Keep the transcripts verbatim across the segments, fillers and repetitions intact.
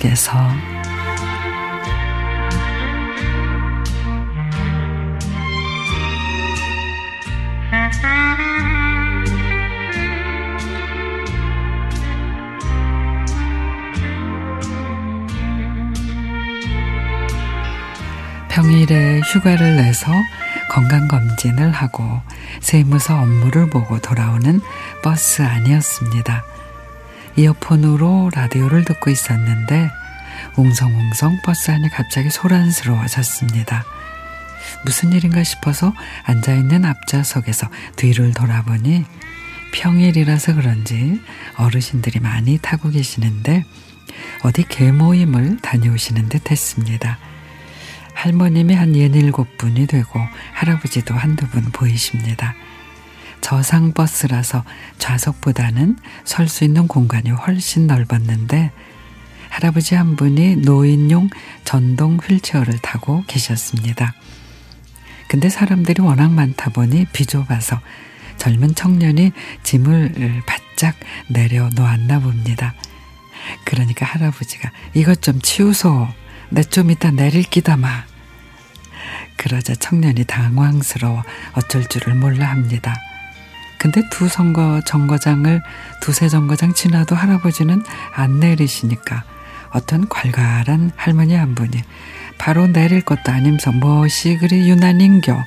속에서 평일에 휴가를 내서 건강검진을 하고 세무서 업무를 보고 돌아오는 버스 안이었습니다. 이어폰으로 라디오를 듣고 있었는데 웅성웅성 버스 안이 갑자기 소란스러워졌습니다. 무슨 일인가 싶어서 앉아있는 앞좌석에서 뒤를 돌아보니 평일이라서 그런지 어르신들이 많이 타고 계시는데 어디 개모임을 다녀오시는 듯 했습니다. 할머님이 한 예닐곱 분이 되고 할아버지도 한두 분 보이십니다. 저상버스라서 좌석보다는 설 수 있는 공간이 훨씬 넓었는데 할아버지 한 분이 노인용 전동 휠체어를 타고 계셨습니다. 근데 사람들이 워낙 많다 보니 비좁아서 젊은 청년이 짐을 바짝 내려놓았나 봅니다. 그러니까 할아버지가 이것 좀 치우소. 내 좀 이따 내릴 기다마. 그러자 청년이 당황스러워 어쩔 줄을 몰라 합니다. 근데 두 선거 정거장을 두세 정거장 지나도 할아버지는 안 내리시니까 어떤 괄괄한 할머니 한 분이 바로 내릴 것도 아니면서 뭐시 그리 유난인겨.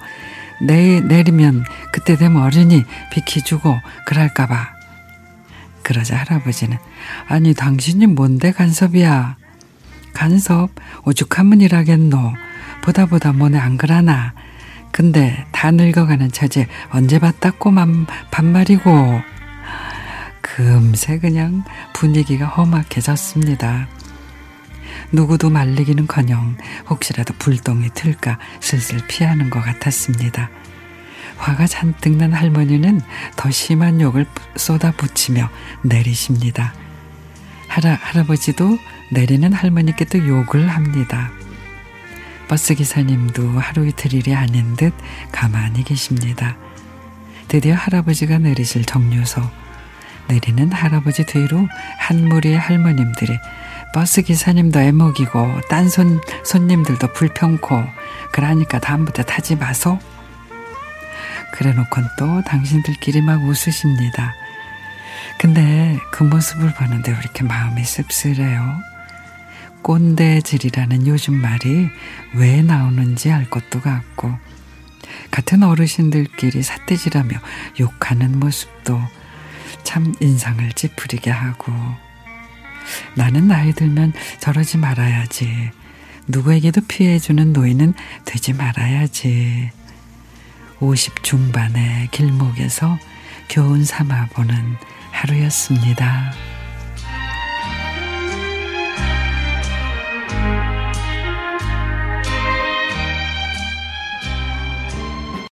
내 내리면 그때 되면 어른이 비키주고 그럴까봐. 그러자 할아버지는 아니 당신이 뭔데 간섭이야. 간섭 오죽하면 일하겠노. 보다 보다 뭐네 안 그러나. 근데 다 늙어가는 처지 언제 봤다고 반말이고. 금세 그냥 분위기가 험악해졌습니다. 누구도 말리기는커녕 혹시라도 불똥이 튈까 슬슬 피하는 것 같았습니다. 화가 잔뜩 난 할머니는 더 심한 욕을 쏟아붓히며 내리십니다. 할아, 할아버지도 내리는 할머니께 또 욕을 합니다. 버스기사님도 하루 이틀 일이 아닌 듯 가만히 계십니다. 드디어 할아버지가 내리실 정류소. 내리는 할아버지 뒤로 한 무리의 할머님들이 버스기사님도 애먹이고 딴 손, 손님들도 불평코 그러니까 다음부터 타지 마소. 그래놓곤 또 당신들끼리 막 웃으십니다. 근데 그 모습을 보는데 왜 이렇게 마음이 씁쓸해요. 꼰대질이라는 요즘 말이 왜 나오는지 알 것도 같고 같은 어르신들끼리 삿대질하며 욕하는 모습도 참 인상을 찌푸리게 하고 나는 나이 들면 저러지 말아야지. 누구에게도 피해주는 노인은 되지 말아야지. 오십 중반의 길목에서 교훈 삼아보는 하루였습니다.